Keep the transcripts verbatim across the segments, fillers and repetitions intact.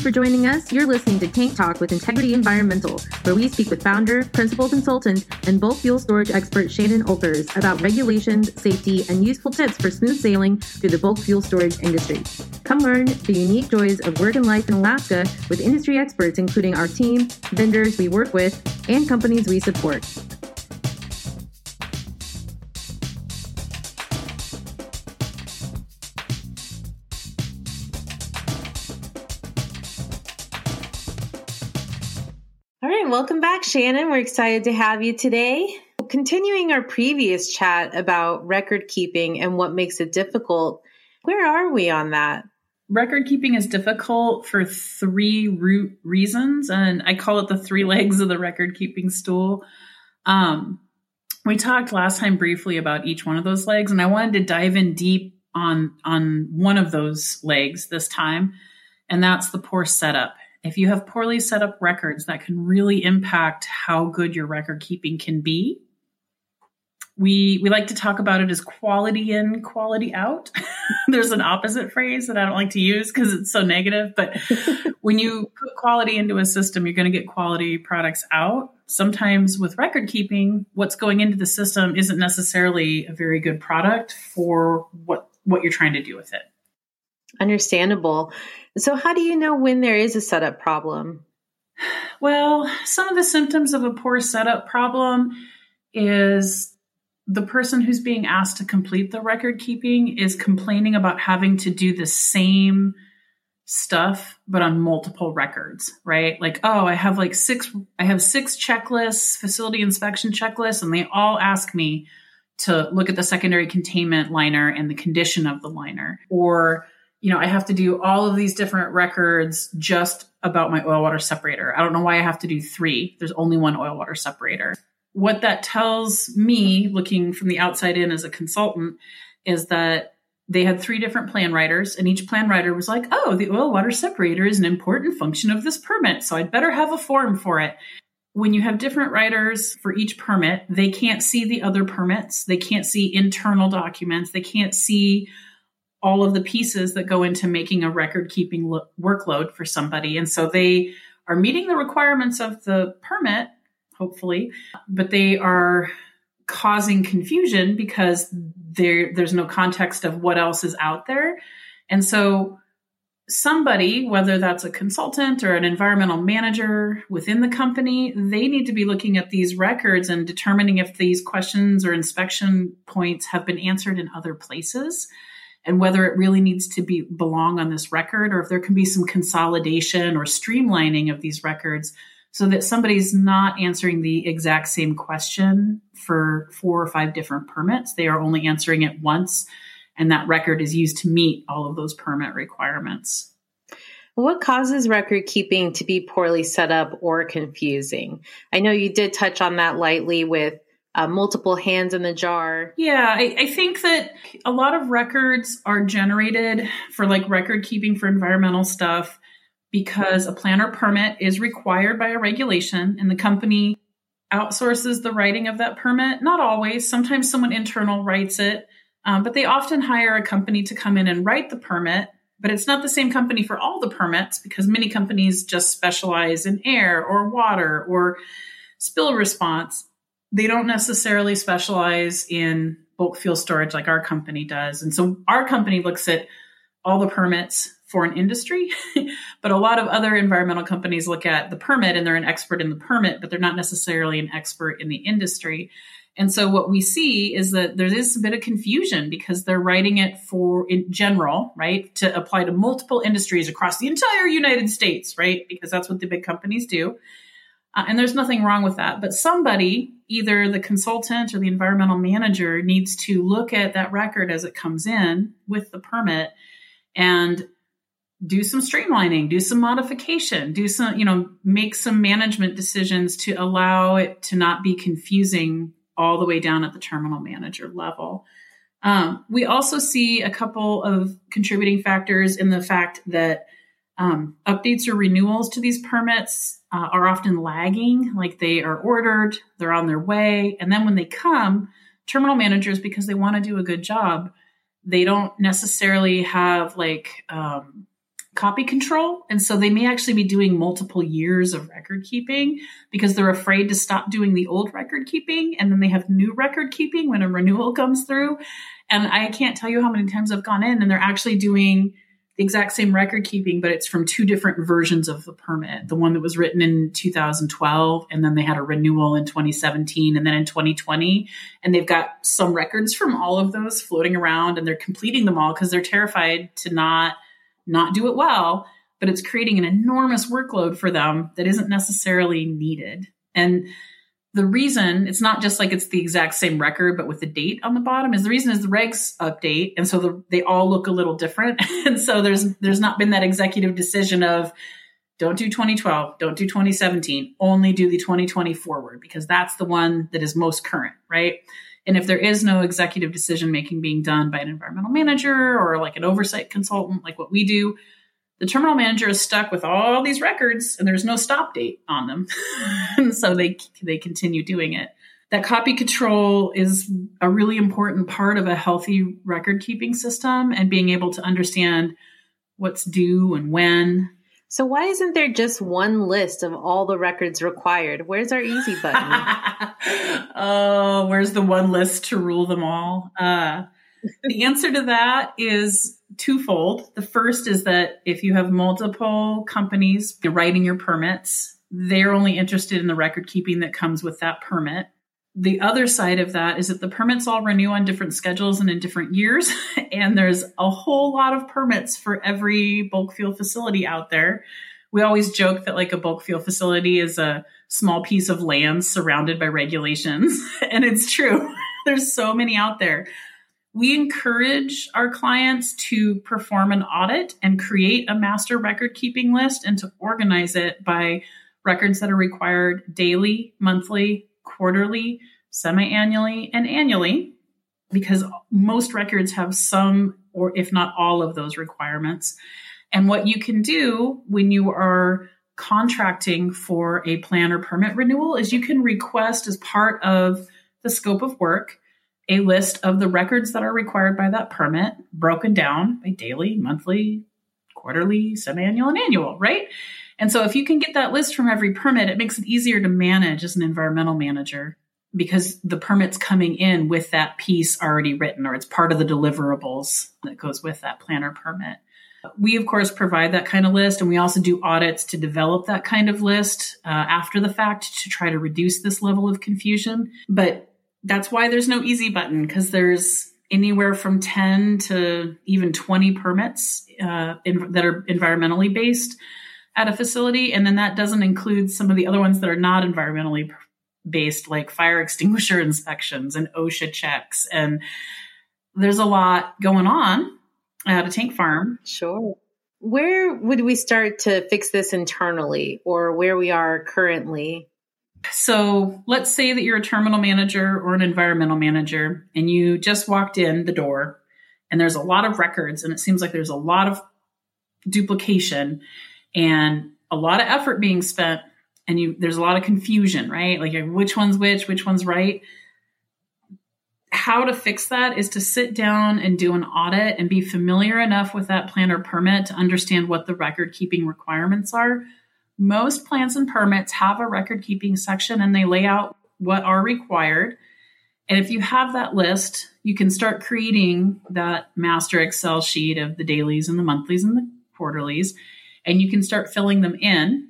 you for joining us. You're listening to Tank Talk with Integrity Environmental, where we speak with founder, principal consultant, and bulk fuel storage expert Shannon Oelkers about regulations, safety, and useful tips for smooth sailing through the bulk fuel storage industry. Come learn the unique joys of work and life in Alaska with industry experts, including our team, vendors we work with, and companies we support. Welcome back, Shannon. We're excited to have you today. Continuing our previous chat about record keeping and what makes it difficult, where are we on that? Record keeping is difficult for three root reasons, and I call it the three legs of the record keeping stool. Um, we talked last time briefly about each one of those legs, and I wanted to dive in deep on, on one of those legs this time, and that's the poor setup. If you have poorly set up records, that can really impact how good your record keeping can be. We we like to talk about it as quality in, quality out. There's an opposite phrase that I don't like to use because it's so negative. But when you put quality into a system, you're going to get quality products out. Sometimes with record keeping, what's going into the system isn't necessarily a very good product for what, what you're trying to do with it. Understandable. So how do you know when there is a setup problem? Well, some of the symptoms of a poor setup problem is the person who's being asked to complete the record keeping is complaining about having to do the same stuff, but on multiple records, right? Like, oh, I have like six, I have six checklists, facility inspection checklists, and they all ask me to look at the secondary containment liner and the condition of the liner. Or, you know, I have to do all of these different records just about my oil water separator. I don't know why I have to do three. There's only one oil water separator. What that tells me, looking from the outside in as a consultant, is that they had three different plan writers, and each plan writer was like, oh, the oil water separator is an important function of this permit, so I'd better have a form for it. When you have different writers for each permit, they can't see the other permits. They can't see internal documents. They can't see all of the pieces that go into making a record-keeping lo- workload for somebody. And so they are meeting the requirements of the permit, hopefully, but they are causing confusion because there there's no context of what else is out there. And so somebody, whether that's a consultant or an environmental manager within the company, they need to be looking at these records and determining if these questions or inspection points have been answered in other places, and whether it really needs to be belong on this record, or if there can be some consolidation or streamlining of these records so that somebody's not answering the exact same question for four or five different permits. They are only answering it once, and that record is used to meet all of those permit requirements. What causes record keeping to be poorly set up or confusing? I know you did touch on that lightly with Uh, multiple hands in the jar. Yeah, I, I think that a lot of records are generated for like record keeping for environmental stuff because a plan or permit is required by a regulation, and the company outsources the writing of that permit. Not always. Sometimes someone internal writes it, um, but they often hire a company to come in and write the permit. But it's not the same company for all the permits because many companies just specialize in air or water or spill response. They don't necessarily specialize in bulk fuel storage like our company does. And so our company looks at all the permits for an industry, but a lot of other environmental companies look at the permit and they're an expert in the permit, but they're not necessarily an expert in the industry. And so what we see is that there is a bit of confusion because they're writing it for in general, right, to apply to multiple industries across the entire United States, right, because that's what the big companies do. Uh, and there's nothing wrong with that. But somebody, either the consultant or the environmental manager, needs to look at that record as it comes in with the permit and do some streamlining, do some modification, do some, you know, make some management decisions to allow it to not be confusing all the way down at the terminal manager level. Um, we also see a couple of contributing factors in the fact that Um, updates or renewals to these permits uh, are often lagging, like they are ordered, they're on their way. And then when they come, terminal managers, because they want to do a good job, they don't necessarily have like um, copy control. And so they may actually be doing multiple years of record keeping because they're afraid to stop doing the old record keeping. And then they have new record keeping when a renewal comes through. And I can't tell you how many times I've gone in and they're actually doing the exact same record keeping, but it's from two different versions of the permit. The one that was written in two thousand twelve, and then they had a renewal in twenty seventeen, and then in twenty twenty. And they've got some records from all of those floating around, and they're completing them all because they're terrified to not not do it well, but it's creating an enormous workload for them that isn't necessarily needed. And the reason, it's not just like it's the exact same record, but with the date on the bottom, is the reason is the regs update. And so the, they all look a little different. And so there's there's not been that executive decision of don't do twenty twelve, don't do twenty seventeen, only do the twenty twenty forward, because that's the one that is most current, right? And if there is no executive decision-making being done by an environmental manager or like an oversight consultant, like what we do, the terminal manager is stuck with all these records and there's no stop date on them. And so they, they continue doing it. That copy control is a really important part of a healthy record keeping system and being able to understand what's due and when. So why isn't there just one list of all the records required? Where's our easy button? Oh, where's the one list to rule them all? Uh, the answer to that is twofold. The first is that if you have multiple companies writing your permits, they're only interested in the record keeping that comes with that permit. The other side of that is that the permits all renew on different schedules and in different years. And there's a whole lot of permits for every bulk fuel facility out there. We always joke that like a bulk fuel facility is a small piece of land surrounded by regulations. And it's true. There's so many out there. We encourage our clients to perform an audit and create a master record keeping list and to organize it by records that are required daily, monthly, quarterly, semi-annually, and annually, because most records have some, or if not all of those requirements. And what you can do when you are contracting for a plan or permit renewal is you can request as part of the scope of work a list of the records that are required by that permit, broken down by daily, monthly, quarterly, semi-annual, and annual, right? And so if you can get that list from every permit, it makes it easier to manage as an environmental manager because the permit's coming in with that piece already written, or it's part of the deliverables that goes with that plan or permit. We, of course, provide that kind of list, and we also do audits to develop that kind of list uh, after the fact to try to reduce this level of confusion. But that's why there's no easy button, because there's anywhere from ten to even twenty permits uh, in, that are environmentally based at a facility. And then that doesn't include some of the other ones that are not environmentally based, like fire extinguisher inspections and OSHA checks. And there's a lot going on at a tank farm. Sure. Where would we start to fix this internally, or where we are currently? So let's say that you're a terminal manager or an environmental manager, and you just walked in the door and there's a lot of records, and it seems like there's a lot of duplication and a lot of effort being spent, and you, there's a lot of confusion, right? Like which one's which, which one's right. How to fix that is to sit down and do an audit and be familiar enough with that plan or permit to understand what the record keeping requirements are. Most plans and permits have a record keeping section, and they lay out what are required. And if you have that list, you can start creating that master Excel sheet of the dailies and the monthlies and the quarterlies, and you can start filling them in.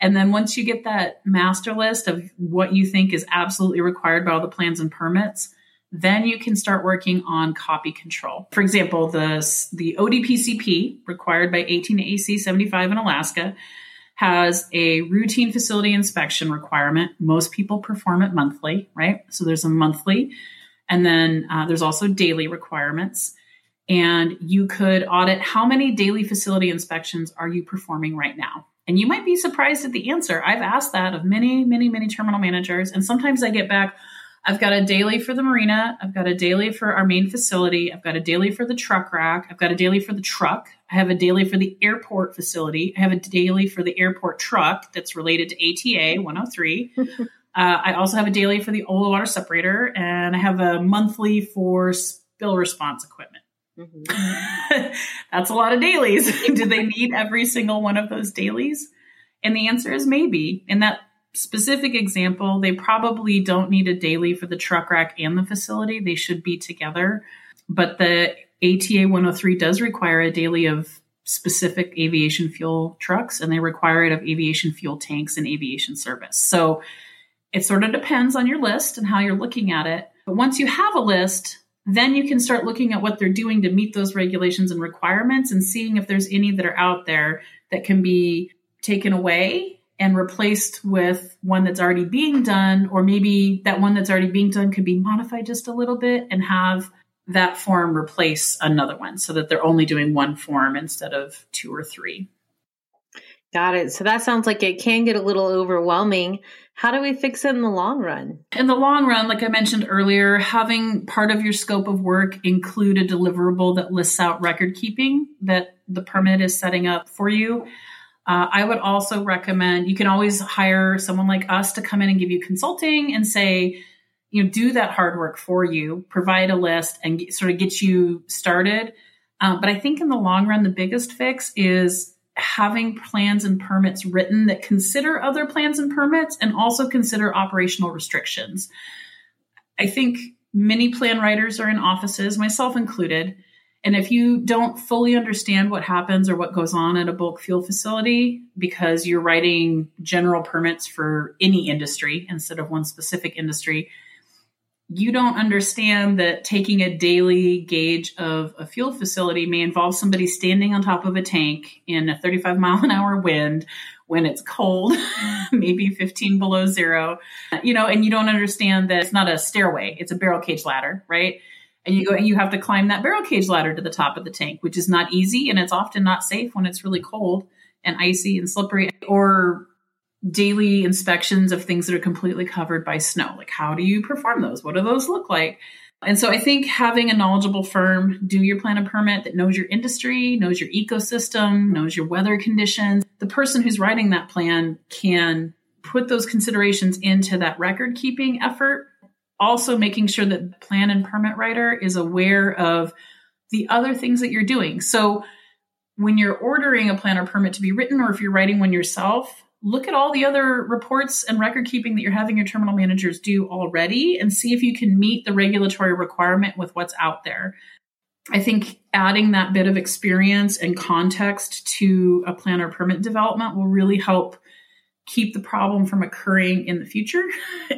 And then once you get that master list of what you think is absolutely required by all the plans and permits, then you can start working on copy control. For example, the, the O D P C P required by eighteen A C seventy-five in Alaska has a routine facility inspection requirement. Most people perform it monthly, right? So there's a monthly, and then uh, there's also daily requirements. And you could audit how many daily facility inspections are you performing right now? And you might be surprised at the answer. I've asked that of many, many, many terminal managers. And sometimes I get back, I've got a daily for the marina. I've got a daily for our main facility. I've got a daily for the truck rack. I've got a daily for the truck. I have a daily for the airport facility. I have a daily for the airport truck that's related to A T A one oh three. uh, I also have a daily for the oil water separator, and I have a monthly for spill response equipment, Mm-hmm. That's a lot of dailies. Do they need every single one of those dailies? And the answer is maybe. In that specific example, they probably don't need a daily for the truck rack and the facility. They should be together. But the A T A one oh three does require a daily of specific aviation fuel trucks, and they require it of aviation fuel tanks and aviation service. So it sort of depends on your list and how you're looking at it. But once you have a list, then you can start looking at what they're doing to meet those regulations and requirements and seeing if there's any that are out there that can be taken away and replaced with one that's already being done, or maybe that one that's already being done could be modified just a little bit and have that form replace another one so that they're only doing one form instead of two or three. Got it. So that sounds like it can get a little overwhelming. How do we fix it in the long run? In the long run, like I mentioned earlier, having part of your scope of work include a deliverable that lists out record keeping that the permit is setting up for you. Uh, I would also recommend, you can always hire someone like us to come in and give you consulting and say, you know, do that hard work for you, provide a list and get, sort of get you started. Um, but I think in the long run, the biggest fix is having plans and permits written that consider other plans and permits and also consider operational restrictions. I think many plan writers are in offices, myself included, and if you don't fully understand what happens or what goes on at a bulk fuel facility because you're writing general permits for any industry instead of one specific industry, you don't understand that taking a daily gauge of a fuel facility may involve somebody standing on top of a tank in a thirty-five mile an hour wind when it's cold, maybe fifteen below zero, you know, and you don't understand that it's not a stairway, it's a barrel cage ladder, right? And you go and you have to climb that barrel cage ladder to the top of the tank, which is not easy. And it's often not safe when it's really cold and icy and slippery, or daily inspections of things that are completely covered by snow. Like, how do you perform those? What do those look like? And so I think having a knowledgeable firm do your plan and permit that knows your industry, knows your ecosystem, knows your weather conditions. The person who's writing that plan can put those considerations into that record keeping effort. Also making sure that the plan and permit writer is aware of the other things that you're doing. So when you're ordering a plan or permit to be written, or if you're writing one yourself, look at all the other reports and record keeping that you're having your terminal managers do already and see if you can meet the regulatory requirement with what's out there. I think adding that bit of experience and context to a plan or permit development will really help keep the problem from occurring in the future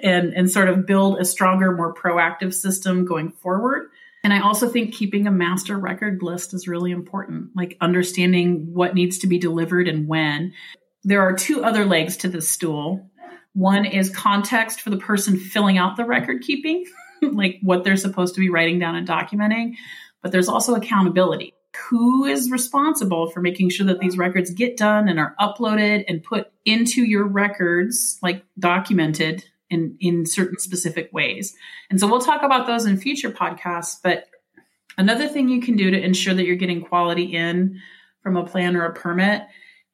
and, and sort of build a stronger, more proactive system going forward. And I also think keeping a master record list is really important, like understanding what needs to be delivered and when. There are two other legs to this stool. One is context for the person filling out the record keeping, like what they're supposed to be writing down and documenting. But there's also accountability. Who is responsible for making sure that these records get done and are uploaded and put into your records, like documented in, in certain specific ways? And so we'll talk about those in future podcasts. But another thing you can do to ensure that you're getting quality in from a plan or a permit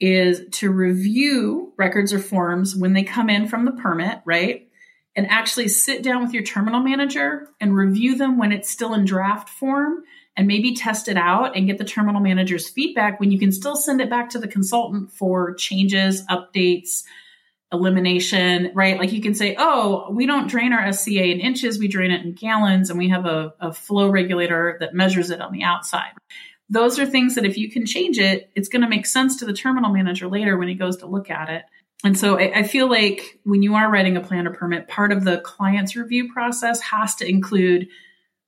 is to review records or forms when they come in from the permit, right? And actually sit down with your terminal manager and review them when it's still in draft form, and maybe test it out and get the terminal manager's feedback when you can still send it back to the consultant for changes, updates, elimination, right? Like you can say, oh, we don't drain our S C A in inches, we drain it in gallons, and we have a, a flow regulator that measures it on the outside. Those are things that if you can change it, it's going to make sense to the terminal manager later when he goes to look at it. And so I, I feel like when you are writing a plan or permit, part of the client's review process has to include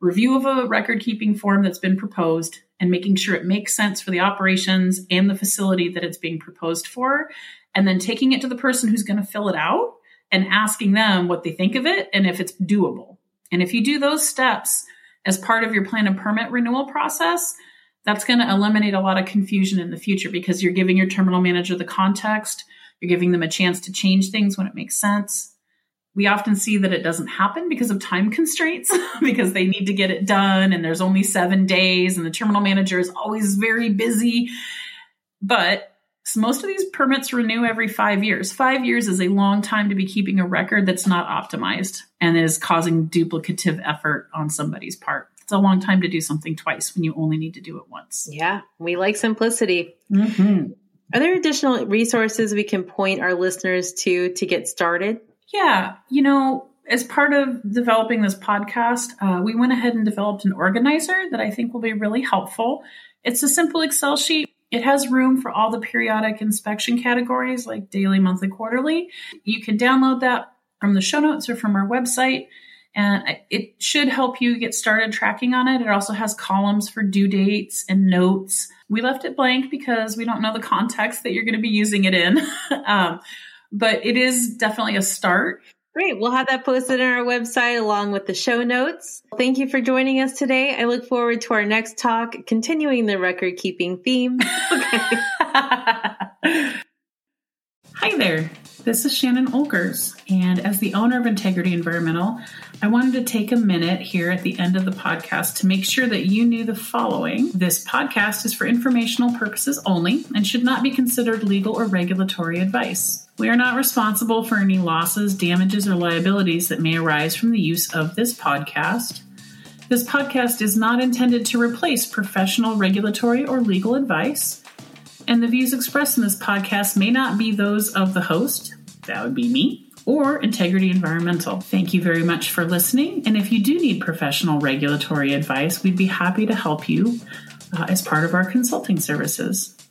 review of a record-keeping form that's been proposed and making sure it makes sense for the operations and the facility that it's being proposed for, and then taking it to the person who's going to fill it out and asking them what they think of it and if it's doable. And if you do those steps as part of your plan and permit renewal process, that's going to eliminate a lot of confusion in the future because you're giving your terminal manager the context, you're giving them a chance to change things when it makes sense. We often see that it doesn't happen because of time constraints, because they need to get it done and there's only seven days and the terminal manager is always very busy. But most of these permits renew every five years. Five years is a long time to be keeping a record that's not optimized and is causing duplicative effort on somebody's part. It's a long time to do something twice when you only need to do it once. Yeah, we like simplicity. Mm-hmm. Are there additional resources we can point our listeners to to get started? Yeah, you know, as part of developing this podcast, uh, we went ahead and developed an organizer that I think will be really helpful. It's a simple Excel sheet. It has room for all the periodic inspection categories like daily, monthly, quarterly. You can download that from the show notes or from our website, and it should help you get started tracking on it. It also has columns for due dates and notes. We left it blank because we don't know the context that you're going to be using it in, um, but it is definitely a start. Great. We'll have that posted on our website along with the show notes. Thank you for joining us today. I look forward to our next talk, continuing the record-keeping theme. Okay. Hi there. This is Shannon Oelkers, and as the owner of Integrity Environmental, I wanted to take a minute here at the end of the podcast to make sure that you knew the following. This podcast is for informational purposes only and should not be considered legal or regulatory advice. We are not responsible for any losses, damages, or liabilities that may arise from the use of this podcast. This podcast is not intended to replace professional regulatory or legal advice. And the views expressed in this podcast may not be those of the host, that would be me, or Integrity Environmental. Thank you very much for listening. And if you do need professional regulatory advice, we'd be happy to help you uh, as part of our consulting services.